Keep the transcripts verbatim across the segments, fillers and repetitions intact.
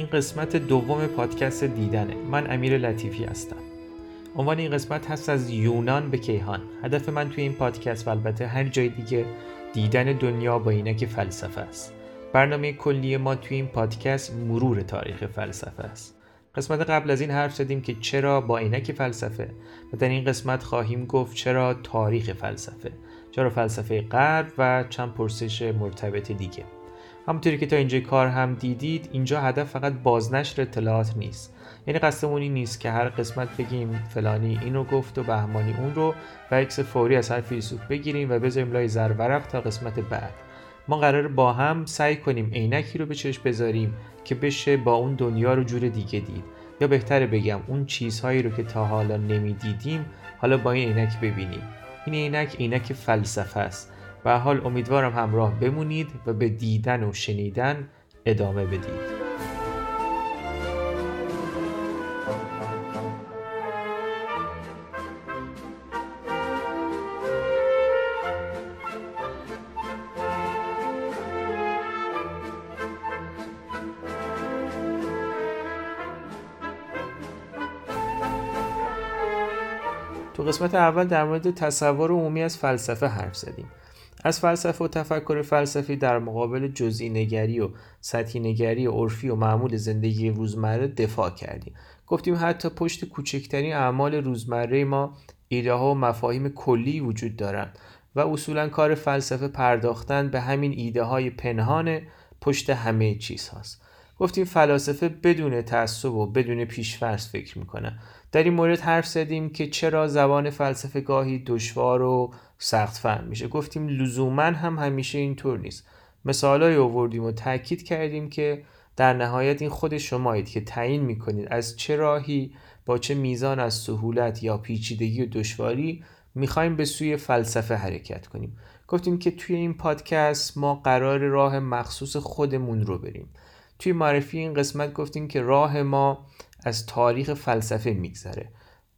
این قسمت دوم پادکست دیدنه. من امیر لطیفی هستم. عنوان این قسمت هست از یونان به کیهان. هدف من توی این پادکست و البته هر جای دیگه دیدن دنیا با عینک فلسفه است. برنامه کلی ما توی این پادکست مرور تاریخ فلسفه است. قسمت قبل از این حرف زدیم که چرا با عینک فلسفه، و در این قسمت خواهیم گفت چرا تاریخ فلسفه، چرا فلسفه غرب و چند پرسش مرتبط دیگه. همونطوری که تا اینجا کار هم دیدید، اینجا هدف فقط بازنشر اطلاعات نیست. یعنی قصدمون این نیست که هر قسمت بگیم فلانی اینو گفت و بهمانی اون رو و عکس فوری از هر فیلسوف بگیریم و بذاریم لای زر ورق تا قسمت بعد. ما قراره با هم سعی کنیم عینکی رو به چشم بذاریم که بشه با اون دنیا رو جور دیگه دید، یا بهتره بگم اون چیزهایی رو که تا حالا نمیدیدیم حالا با این عینک ببینیم. این عینک عینک فلسفه است. به حال امیدوارم همراه بمونید و به دیدن و شنیدن ادامه بدید. تو قسمت اول در مورد تصور عمومی از فلسفه حرف زدیم. از فلسفه و تفکر فلسفی در مقابل جزئی نگری و سطحی نگری عرفی و معمول زندگی روزمره دفاع کردیم. گفتیم حتی پشت کوچکترین اعمال روزمره ما ایده ها و مفاهیم کلی وجود دارند و اصولا کار فلسفه پرداختن به همین ایده های پنهان پشت همه چیز هاست. گفتیم فلاسفه بدون تعصب و بدون پیشفرض فکر میکنن. در این مورد حرف زدیم که چرا زبان فلسفه گاهی دشوار و سخت فهم میشه. گفتیم لزوما هم همیشه اینطور نیست. مثالایی آوردیم و تاکید کردیم که در نهایت این خود شمایید که تعیین میکنید از چه راهی با چه میزان از سهولت یا پیچیدگی و دشواری میخوایم به سوی فلسفه حرکت کنیم. گفتیم که توی این پادکست ما قرار راه مخصوص خودمون رو بریم. توی معرفی این قسمت گفتیم که راه ما از تاریخ فلسفه میگذره.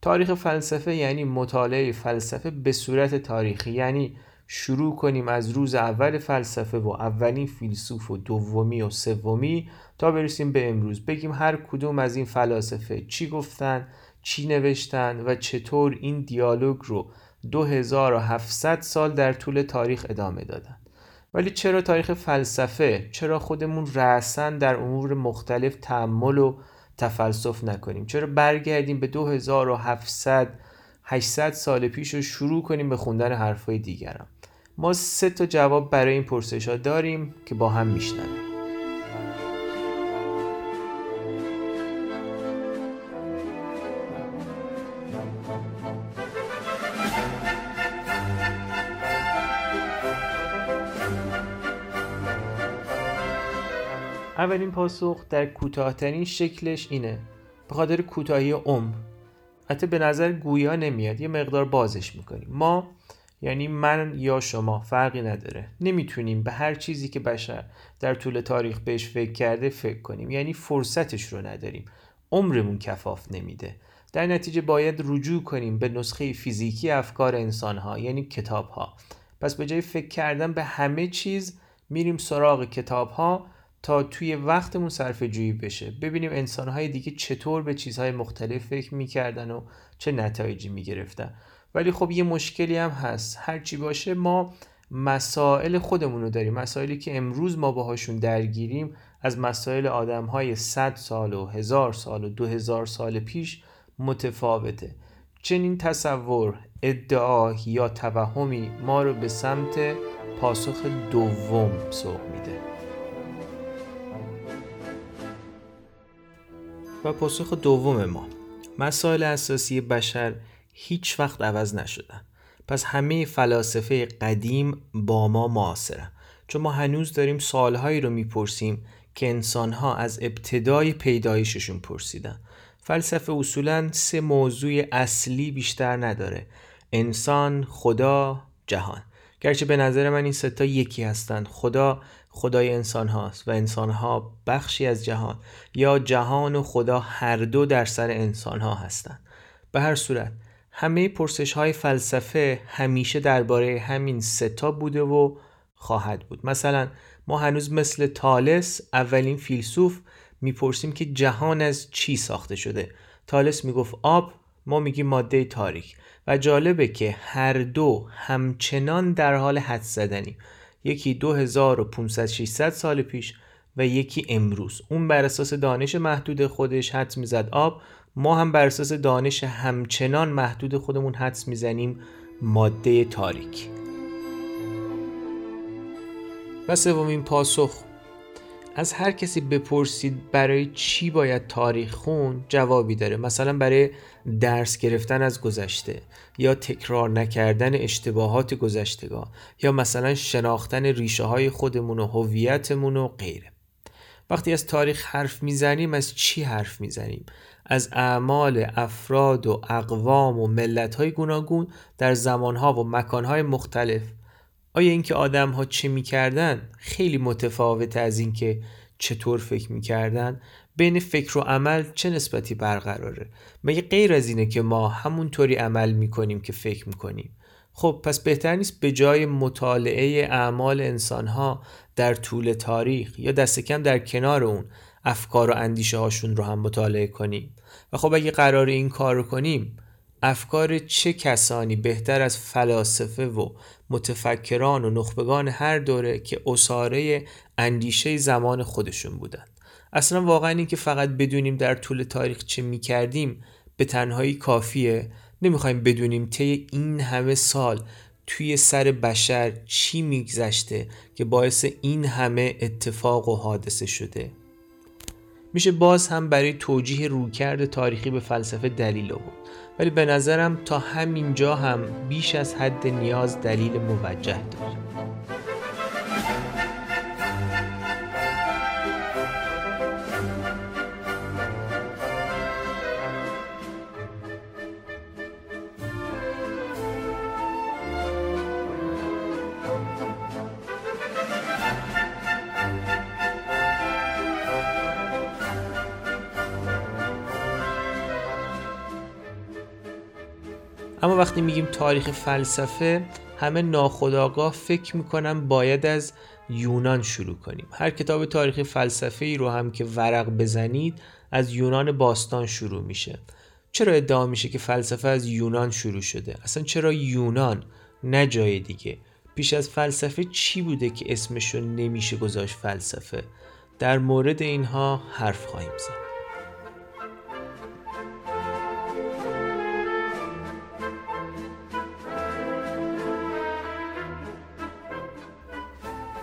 تاریخ فلسفه یعنی مطالعه فلسفه به صورت تاریخی، یعنی شروع کنیم از روز اول فلسفه و اولین فیلسوف و دومی و سومی تا برسیم به امروز. بگیم هر کدوم از این فلاسفه چی گفتن، چی نوشتن و چطور این دیالوگ رو دو هزار و هفتصد سال در طول تاریخ ادامه دادن. ولی چرا تاریخ فلسفه؟ چرا خودمون رأساً در امور مختلف تأمل و تفلسف نکنیم؟ چرا برگردیم به دو هزار و هفتصد هشتصد سال پیش و شروع کنیم به خوندن حرفای دیگران؟ ما سه تا جواب برای این پرسش‌ها داریم که با هم میشنویم. اولین پاسخ در کوتاه‌ترین شکلش اینه: به خاطر کوتاهی عمر. حتی به نظر گویا نمیاد، یه مقدار بازش میکنیم. ما یعنی من یا شما، فرقی نداره، نمیتونیم به هر چیزی که بشر در طول تاریخ بهش فکر کرده فکر کنیم، یعنی فرصتش رو نداریم، عمرمون کفاف نمیده. در نتیجه باید رجوع کنیم به نسخه فیزیکی افکار انسان‌ها، یعنی کتاب‌ها. پس به جای فکر کردن به همه چیز میریم سراغ کتاب‌ها تا توی وقتمون صرف جویی بشه، ببینیم انسانهای دیگه چطور به چیزهای مختلف فکر میکردن و چه نتایجی میگرفتن. ولی خب یه مشکلی هم هست، هرچی باشه ما مسائل خودمون رو داریم. مسائلی که امروز ما باهاشون درگیریم از مسائل آدمهای صد سال و هزار سال و دو هزار سال پیش متفاوته. چنین تصور، ادعا یا توهمی ما رو به سمت پاسخ دوم سوق میده. و پاسخ دوم ما: مسائل اساسی بشر هیچ وقت عوض نشدن، پس همه فلاسفه قدیم با ما معاصره، چون ما هنوز داریم سوالهایی رو میپرسیم که انسانها از ابتدای پیدایششون پرسیدن. فلسفه اصولاً سه موضوع اصلی بیشتر نداره: انسان، خدا، جهان. گرچه به نظر من این سه تا یکی هستن. خدا خدای انسان هاست و انسان ها بخشی از جهان، یا جهان و خدا هر دو در سر انسان ها هستند. به هر صورت همه پرسش های فلسفه همیشه درباره همین سه تا بوده و خواهد بود. مثلا ما هنوز مثل طالس، اولین فیلسوف، میپرسیم که جهان از چی ساخته شده. تالس میگفت آب، ما میگیم ماده تاریک. و جالبه که هر دو همچنان در حال حدس زدنی، یکی دو هزار و پانصد ششصد سال پیش و یکی امروز. اون بر اساس دانش محدود خودش حدس میزد آب، ما هم بر اساس دانش همچنان محدود خودمون حدس میزنیم ماده تاریک. و سومین پاسخ، از هر کسی بپرسید برای چی باید تاریخ خون، جوابی داره. مثلا برای درس گرفتن از گذشته، یا تکرار نکردن اشتباهات گذشتگان، یا مثلا شناختن ریشه های خودمون و هویتمون و غیره. وقتی از تاریخ حرف میزنیم از چی حرف میزنیم؟ از اعمال افراد و اقوام و ملت‌های گوناگون در زمان‌ها و مکان‌های مختلف. آیا اینکه آدم‌ها چه می‌کردن خیلی متفاوت از اینکه چطور فکر می‌کردن؟ بین فکر و عمل چه نسبتی برقراره؟ مگه غیر از اینه که ما همونطوری عمل می‌کنیم که فکر می‌کنیم؟ خب پس بهتر نیست به جای مطالعه اعمال انسان‌ها در طول تاریخ یا دست کم در کنار اون افکار و اندیشه هاشون رو هم مطالعه کنیم؟ و خب اگه قرار این کار رو کنیم، افکار چه کسانی بهتر از فلاسفه و متفکران و نخبگان هر دوره که عصاره اندیشه زمان خودشون بودن؟ اصلا واقعا این که فقط بدونیم در طول تاریخ چه میکردیم به تنهایی کافیه؟ نمیخوایم بدونیم طی این همه سال توی سر بشر چی میگذشته که باعث این همه اتفاق و حادثه شده؟ میشه باز هم برای توجیه رویکرد تاریخی به فلسفه دلیل آورد، ولی به نظرم تا همینجا هم بیش از حد نیاز دلیل موجه داره. اما وقتی میگیم تاریخ فلسفه، همه ناخودآگاه فکر میکنم باید از یونان شروع کنیم. هر کتاب تاریخ فلسفه‌ای رو هم که ورق بزنید از یونان باستان شروع میشه. چرا ادعا میشه که فلسفه از یونان شروع شده؟ اصلا چرا یونان نه جای دیگه؟ پیش از فلسفه چی بوده که اسمشو نمیشه گذاشت فلسفه؟ در مورد اینها حرف خواهیم زد.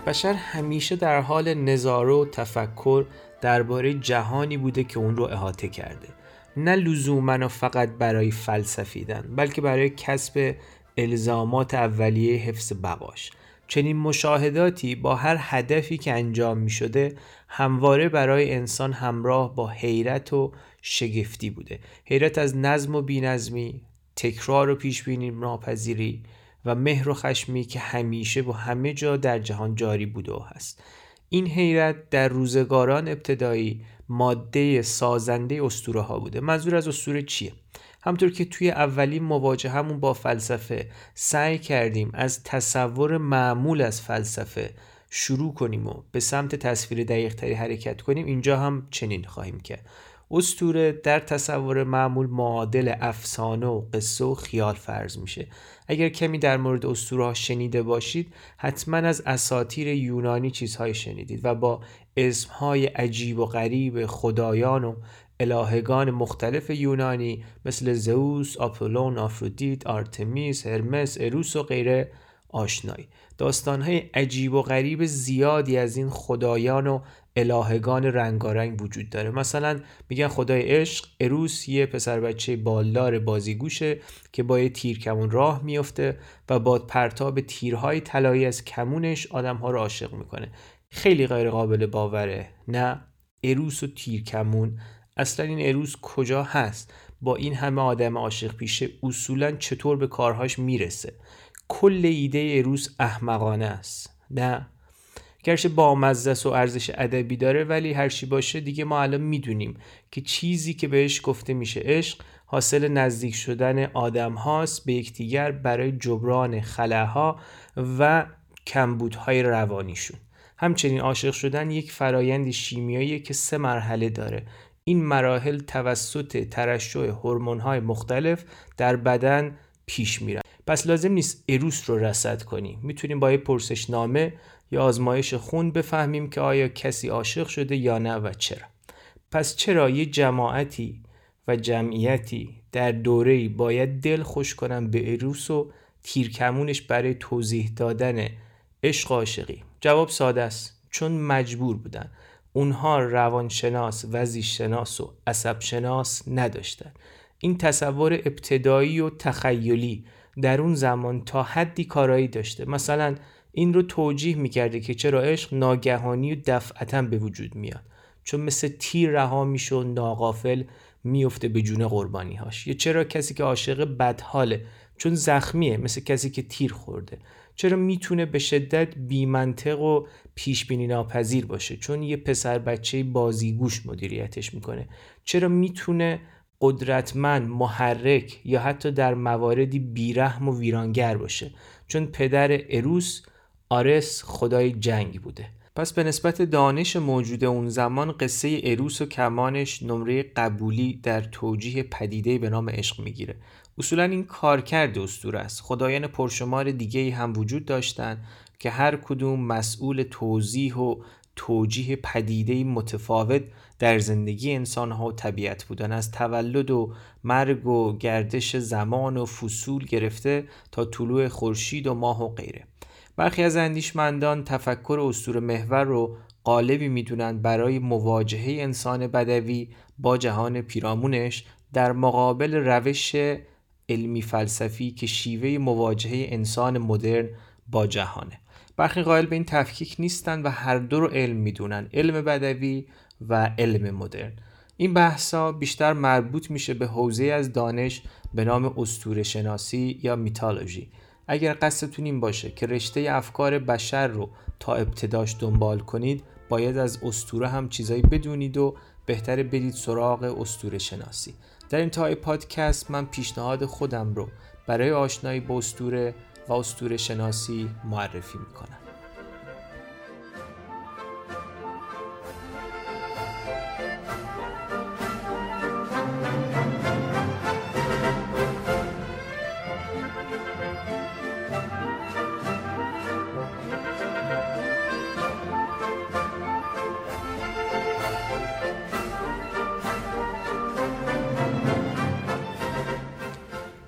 بشر همیشه در حال نظاره و تفکر درباره جهانی بوده که اون رو احاطه کرده، نه لزوماً فقط برای فلسفیدن، بلکه برای کسب الزامات اولیه حفظ بقاش. چنین مشاهداتی با هر هدفی که انجام می شده همواره برای انسان همراه با حیرت و شگفتی بوده. حیرت از نظم و بی‌نظمی، تکرار و پیشبینی ناپذیری و مهر و خشمی که همیشه و همه جا در جهان جاری بوده و هست. این حیرت در روزگاران ابتدایی ماده سازنده اسطوره ها بوده. منظور از اسطوره چیه؟ همطور که توی اولین مواجهه همون با فلسفه سعی کردیم از تصور معمول از فلسفه شروع کنیم و به سمت تصویر دقیق تری حرکت کنیم، اینجا هم چنین خواهیم کرد. اسطوره در تصور معمول معادل افسانه و قصه و خیال فرض میشه. اگر کمی در مورد اسطوره ها شنیده باشید، حتما از اساطیر یونانی چیزهای شنیدید و با اسمهای عجیب و غریب خدایان و الهگان مختلف یونانی مثل زئوس، آپولون، آفرودیت، آرتمیس، هرمس، اروس و غیره آشنایی. داستانهای عجیب و غریب زیادی از این خدایان و الهگان رنگارنگ وجود داره. مثلا میگن خدای عشق، اروس، یه پسر بچه بالدار بازیگوشه که با یه تیر کمون راه میفته و با پرتاب تیرهای طلایی از کمونش آدمها رو عاشق میکنه. خیلی غیر قابل باوره، نه؟ اروس و تیر کمون، اصلا این اروس کجا هست؟ با این همه آدم عاشق پیشه اصولا چطور به کارهاش میرسه؟ کل ایده اروس احمقانه است، نه؟ گرچه با مزدس و ارزش ادبی داره، ولی هرچی باشه دیگه ما الان میدونیم که چیزی که بهش گفته میشه عشق حاصل نزدیک شدن آدم هاست به یکدیگر برای جبران خلاها و کمبودهای روانیشون. همچنین عاشق شدن یک فرایند شیمیایی که سه مرحله داره. این مراحل توسط ترشح هورمون‌های مختلف در بدن پیش میرن. پس لازم نیست اروس رو رصد کنیم. میتونیم با یه پرسشنامه یا آزمایش خون بفهمیم که آیا کسی عاشق شده یا نه و چرا. پس چرا یه جماعتی و جمعیتی در دوره‌ای باید دل خوش کنن به اروس و تیرکمونش برای توضیح دادن عشق عاشقی؟ جواب ساده است. چون مجبور بودن. اونها روانشناس، وضعیت‌شناس و عصبشناس نداشتن. این تصور ابتدایی و تخیلی در اون زمان تا حدی کارایی داشته. مثلا این رو توجیه میکرده که چرا عشق ناگهانی و دفعتاً به وجود میاد، چون مثل تیر رها میشه و ناغافل میفته به جون قربانی‌هاش. یا چرا کسی که عاشق بدحاله، چون زخمیه، مثل کسی که تیر خورده. چرا میتونه به شدت بی‌منطق و پیشبینی ناپذیر باشه، چون یه پسر بچه بازیگوش مدیریتش میکنه. چرا میتونه قدرتمند، محرک یا حتی در مواردی بیرحم و ویرانگر باشه، چون پدر اروس آرس خدای جنگ بوده. پس به نسبت دانش موجود اون زمان، قصه اروس و کمانش نمره قبولی در توجیه پدیده به نام عشق میگیره. اصولا این کارکرد اسطوره است. خدایان پرشمار دیگه‌ای هم وجود داشتن که هر کدوم مسئول توضیح و توجیه پدیده متفاوت در زندگی انسان‌ها و طبیعت بودن، از تولد و مرگ و گردش زمان و فصول گرفته تا طلوع خورشید و ماه و غیره. برخی از اندیشمندان تفکر اسطوره محور رو قالبی می‌دونن برای مواجهه انسان بدوی با جهان پیرامونش در مقابل روش علمی فلسفی که شیوه مواجهه انسان مدرن با جهانه. برخی قائل به این تفکیک نیستن و هر دو رو علم میدونن، علم بدوی و علم مدرن. این بحثا بیشتر مربوط میشه به حوزه از دانش به نام اسطوره شناسی یا میتولوژی. اگر قصدتون این باشه که رشته افکار بشر رو تا ابتداش دنبال کنید، باید از اسطوره هم چیزایی بدونید و بهتره برید سراغ اسطوره شناسی. در انتهای پادکست من پیشنهاد خودم رو برای آشنایی با اسطوره و اسطوره شناسی معرفی میکنم.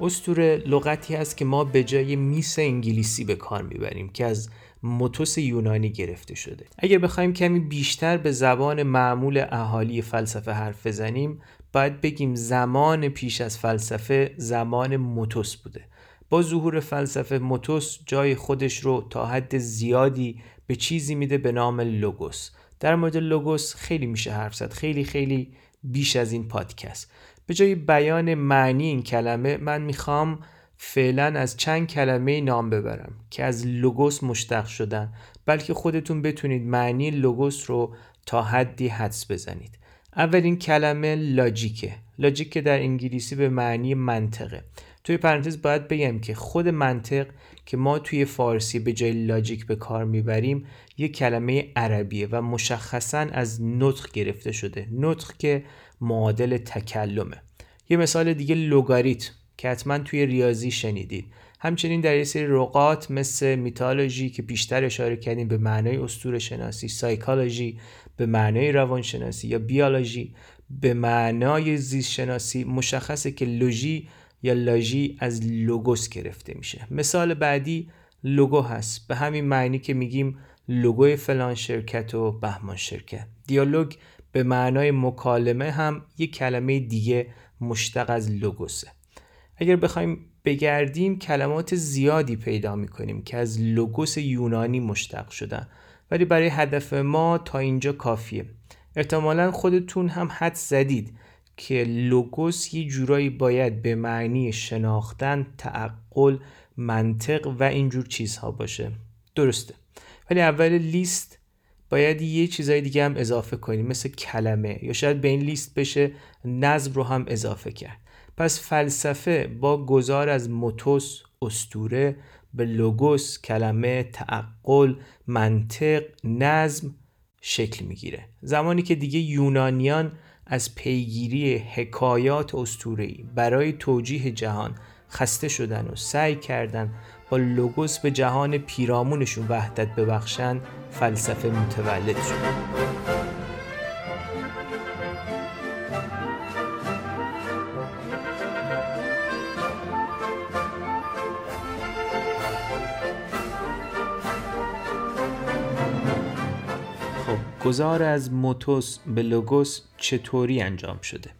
اسطوره لغتی است که ما به جای میس انگلیسی به کار میبریم که از متوس یونانی گرفته شده. اگر بخوایم کمی بیشتر به زبان معمول اهالی فلسفه حرف بزنیم، باید بگیم زمان پیش از فلسفه زمان متوس بوده. با ظهور فلسفه، متوس جای خودش رو تا حد زیادی به چیزی میده به نام لوگوس. در مورد لوگوس خیلی میشه حرف زد، خیلی خیلی بیش از این پادکست. به جای بیان معنی این کلمه، من میخوام فعلا از چند کلمه نام ببرم که از لوگوس مشتق شدن، بلکه خودتون بتونید معنی لوگوس رو تا حدی حدس بزنید. اولین کلمه لاجیکه. لاجیک در انگلیسی به معنی منطقه. توی پرانتز باید بگم که خود منطق که ما توی فارسی به جای لاجیک به کار میبریم یک کلمه عربیه و مشخصاً از نطق گرفته شده. نطق که معادل تکلمه. یه مثال دیگه لوگاریتم که حتما توی ریاضی شنیدید. همچنین در یه سری لغات مثل میتولوژی که بیشتر اشاره کردیم به معنای اسطوره شناسی، سایکولوژی به معنای روانشناسی یا بیولوژی به معنای زیست شناسی، مشخصه که لوژی یا لاژی از لوگوس گرفته میشه. مثال بعدی لوگو هست، به همین معنی که میگیم لوگوی فلان شرکت و بهمان شرکت. دیالوگ به معنای مکالمه هم یک کلمه دیگه مشتق از لوگوسه. اگر بخوایم بگردیم کلمات زیادی پیدا میکنیم که از لوگوس یونانی مشتق شدن، ولی برای هدف ما تا اینجا کافیه. احتمالاً خودتون هم حدس زدید که لوگوس یه جورایی باید به معنی شناختن، تعقل، منطق و اینجور چیزها باشه. درسته. ولی اول لیست باید یه چیزای دیگه هم اضافه کنیم، مثل کلمه، یا شاید به این لیست بشه نظم رو هم اضافه کرد. پس فلسفه با گذار از متوس، اسطوره، به لوگوس، کلمه، تعقل، منطق، نظم شکل میگیره. زمانی که دیگه یونانیان از پیگیری حکایات اسطوره‌ای برای توجیه جهان خسته شدن و سعی کردن با لوگوس به جهان پیرامونشون وحدت ببخشن، فلسفه متولد شد. گذار از موتوس به لوگوس چطوری انجام شده؟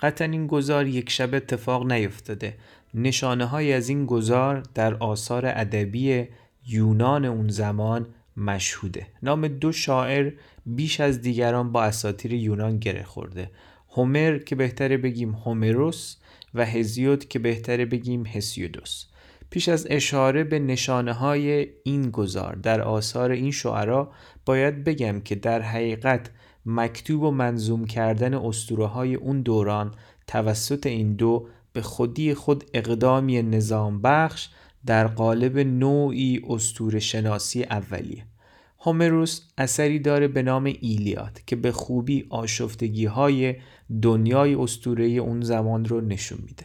قطعا این گذار یک شب اتفاق نیفتاده. نشانه های از این گذار در آثار ادبی یونان اون زمان مشهوده. نام دو شاعر بیش از دیگران با اساطیر یونان گره خورده. هومر که بهتره بگیم هومروس و هزیود که بهتره بگیم هسیودوس. پیش از اشاره به نشانه‌های این گذار در آثار این شعرا باید بگم که در حقیقت مکتوب و منظوم کردن اسطوره‌های اون دوران توسط این دو به خودی خود اقدامی نظام بخش در قالب نوعی اسطوره شناسی اولیه. هومروس اثری داره به نام ایلیاد که به خوبی آشفتگی‌های دنیای اسطوره‌ای اون زمان رو نشون میده.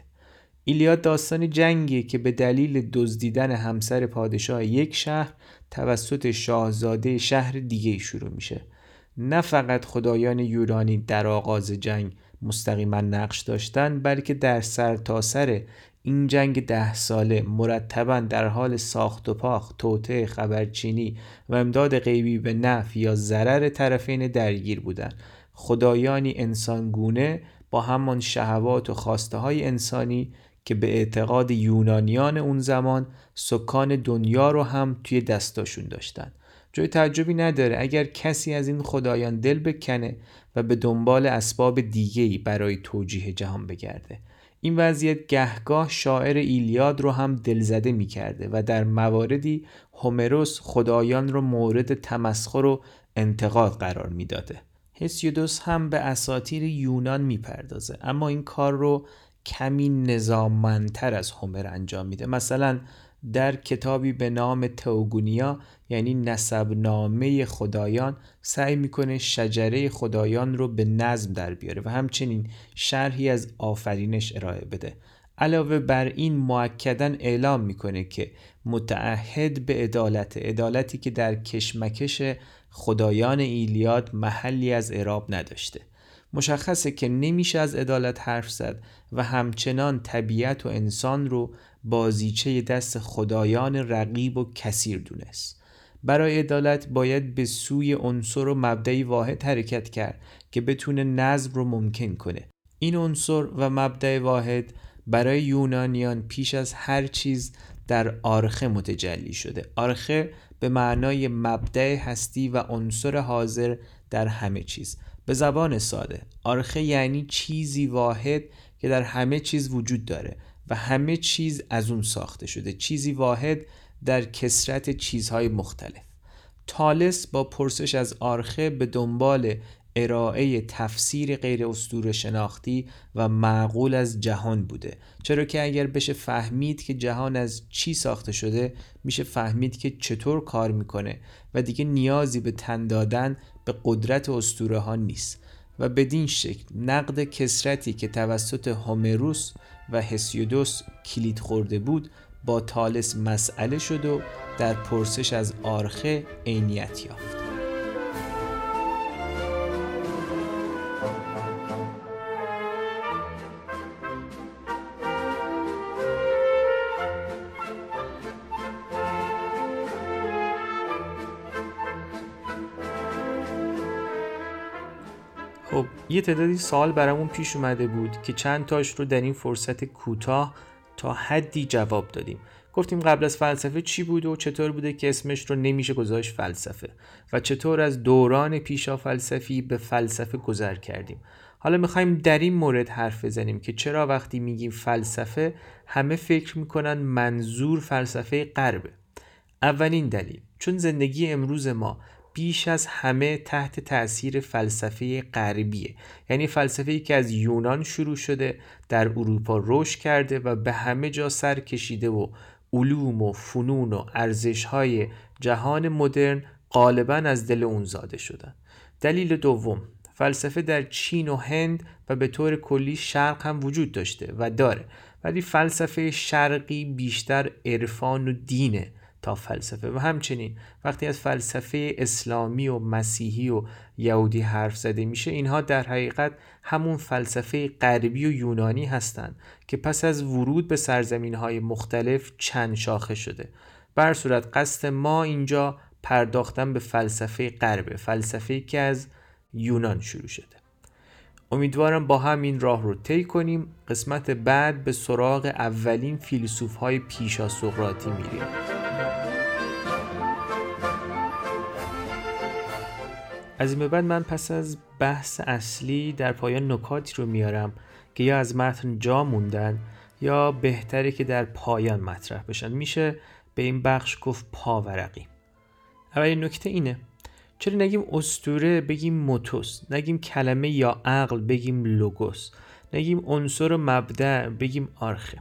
ایلیاد داستان جنگی که به دلیل دزدیدن همسر پادشاه یک شهر توسط شاهزاده شهر دیگه شروع میشه. نه فقط خدایان یونانی در آغاز جنگ مستقیما نقش داشتن، بلکه در سر تا سر این جنگ ده ساله مرتبا در حال ساخت و پاخت، توطئه، خبرچینی و امداد غیبی به نفع یا ضرر طرفین درگیر بودن. خدایانی انسانگونه با همان شهوات و خواسته های انسانی که به اعتقاد یونانیان اون زمان سکان دنیا رو هم توی دستاشون داشتن. جای تعجبی نداره اگر کسی از این خدایان دل بکنه و به دنبال اسباب دیگه‌ای برای توجیه جهان بگرده. این وضعیت گهگاه شاعر ایلیاد رو هم دلزده می کرده و در مواردی هومروس خدایان رو مورد تمسخر و انتقاد قرار می داده. هسیودوس هم به اساطیر یونان میپردازه، اما این کار رو کمی نظاممندتر از هومر انجام میده. مثلا در کتابی به نام تئوگونیا، یعنی نسبنامه خدایان، سعی میکنه شجره خدایان رو به نظم در بیاره و همچنین شرحی از آفرینش ارائه بده. علاوه بر این مؤکداً اعلام میکنه که متعهد به عدالت، عدالتی که در کشمکش خدایان ایلیاد محلی از اعراب نداشته. مشخصه که نمیشه از عدالت حرف زد و همچنان طبیعت و انسان رو بازیچه دست خدایان رقیب و کثیر دونست. برای عدالت باید به سوی عنصر و مبدأ واحد حرکت کرد که بتونه نظم رو ممکن کنه. این عنصر و مبدأ واحد برای یونانیان پیش از هر چیز در آرخه متجلی شده. آرخه به معنای مبدأ هستی و عنصر حاضر در همه چیز. به زبان ساده آرخه یعنی چیزی واحد که در همه چیز وجود داره و همه چیز از اون ساخته شده، چیزی واحد در کثرت چیزهای مختلف. تالس با پرسش از آرخه به دنبال ارائه تفسیر غیر اسطوره شناختی و معقول از جهان بوده، چرا که اگر بشه فهمید که جهان از چی ساخته شده، میشه فهمید که چطور کار میکنه و دیگه نیازی به تن دادن به قدرت اسطوره ها نیست. و بدین شکل نقد کثرتی که توسط هومروس و هسیودوس کلید خورده بود با تالس مسئله شد و در پرسش از آرخه عینیت یافت. خب یه تعدادی سوال برامون پیش اومده بود که چند تاش رو در این فرصت کوتاه تا حدی جواب دادیم. گفتیم قبل از فلسفه چی بود و چطور بوده که اسمش رو نمیشه گذاشت فلسفه و چطور از دوران پیشا فلسفی به فلسفه گذر کردیم. حالا میخوایم در این مورد حرف بزنیم که چرا وقتی میگیم فلسفه همه فکر میکنن منظور فلسفه غربه. اولین دلیل چون زندگی امروز ما بیش از همه تحت تأثیر فلسفه غربیه، یعنی فلسفه‌ای که از یونان شروع شده، در اروپا رشد کرده و به همه جا سر کشیده و علوم و فنون و ارزش‌های جهان مدرن غالباً از دل اون زاده شدند. دلیل دوم، فلسفه در چین و هند و به طور کلی شرق هم وجود داشته و داره، ولی فلسفه شرقی بیشتر عرفان و دینه تا فلسفه. و همچنین وقتی از فلسفه اسلامی و مسیحی و یهودی حرف زده میشه، اینها در حقیقت همون فلسفه غربی و یونانی هستند که پس از ورود به سرزمین‌های مختلف چند شاخه شده. بر صورت قصد ما اینجا پرداختن به فلسفه غرب، فلسفه‌ای که از یونان شروع شده. امیدوارم با هم این راه رو طی کنیم. قسمت بعد به سراغ اولین فیلسوف‌های پیشا سقراطی میریم. از این به بعد من پس از بحث اصلی در پایان نکاتی رو میارم که یا از متن جا موندن یا بهتره که در پایان مطرح بشن. میشه به این بخش گفت پاورقی. اولین نکته اینه، چرا نگیم اسطوره بگیم موتوس، نگیم کلمه یا عقل بگیم لوگوس، نگیم عنصر و مبدأ بگیم آرخه؟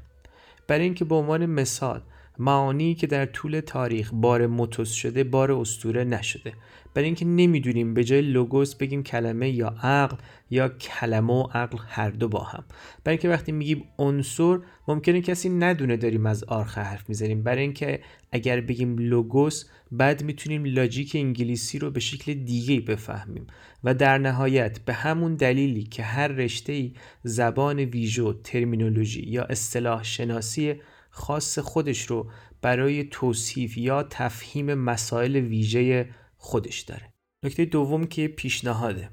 برای اینکه به عنوان مثال معانی که در طول تاریخ بار موتوس شده بار اسطوره نشده، برای اینکه نمیدونیم به جای لوگوس بگیم کلمه یا عقل یا کلمه و عقل هر دو با هم، برای اینکه وقتی میگیم عنصر ممکنه کسی ندونه داریم از آرخه حرف میزنیم، برای اینکه اگر بگیم لوگوس بعد میتونیم لاجیک انگلیسی رو به شکل دیگه بفهمیم. و در نهایت به همون دلیلی که هر رشته‌ای زبان ویژو، ترمینولوژی یا اصطلاح شناسی خاص خودش رو برای توصیف یا تفهیم مسائل ویژه خودش داره. نکته دوم که پیشنهاده.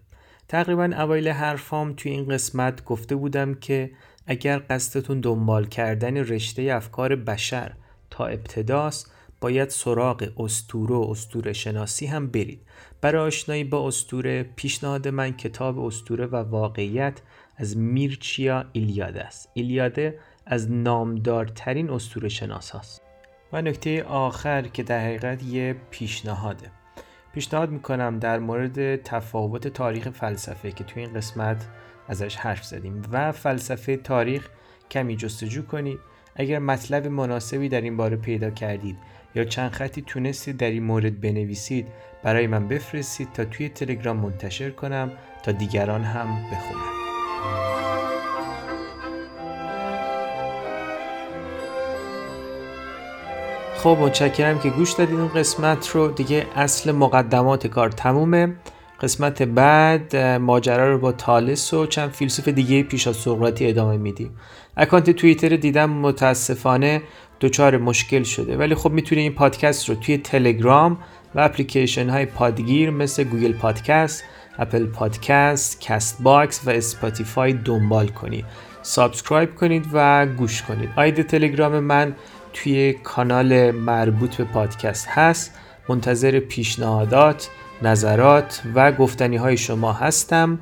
تقریبا اوایل حرفام توی این قسمت گفته بودم که اگر قصدتون دنبال کردن رشته افکار بشر تا ابتداست، باید سراغ اسطوره و اسطوره شناسی هم برید. برای آشنایی با اسطوره پیشنهاد من کتاب اسطوره و واقعیت از میرچیا ایلیاد است. ایلیاده از نامدارترین اسطوره شناس هاست. و نکته آخر که در حقیقت یه پیشنهاده، پیشنهاد میکنم در مورد تفاوت تاریخ فلسفه که توی این قسمت ازش حرف زدیم و فلسفه تاریخ کمی جستجو کنید. اگر مطلب مناسبی در این باره پیدا کردید یا چند خطی تونستید در این مورد بنویسید، برای من بفرستید تا توی تلگرام منتشر کنم تا دیگران هم بخونن. خب متشکرم که گوش دادید. این قسمت رو دیگه اصل مقدمات کار تمومه. قسمت بعد ماجرا رو با تالس و چند فیلسوف دیگه پیش از سقراطی ادامه میدیم. اکانت توییتر دیدم متاسفانه دچار مشکل شده، ولی خب میتونید این پادکست رو توی تلگرام و اپلیکیشن های پادگیر مثل گوگل پادکست، اپل پادکست، کست باکس و اسپاتیفای دنبال کنید. سابسکرایب کنید و گوش کنید. آید تلگرام من توی کانال مربوط به پادکست هست. منتظر پیشنهادات، نظرات و گفتنی های شما هستم.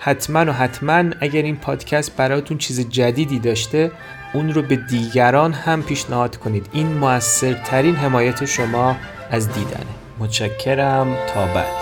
حتما و حتما اگر این پادکست براتون چیز جدیدی داشته، اون رو به دیگران هم پیشنهاد کنید. این مؤثرترین حمایت شما از دیدنه. متشکرم. تا بعد.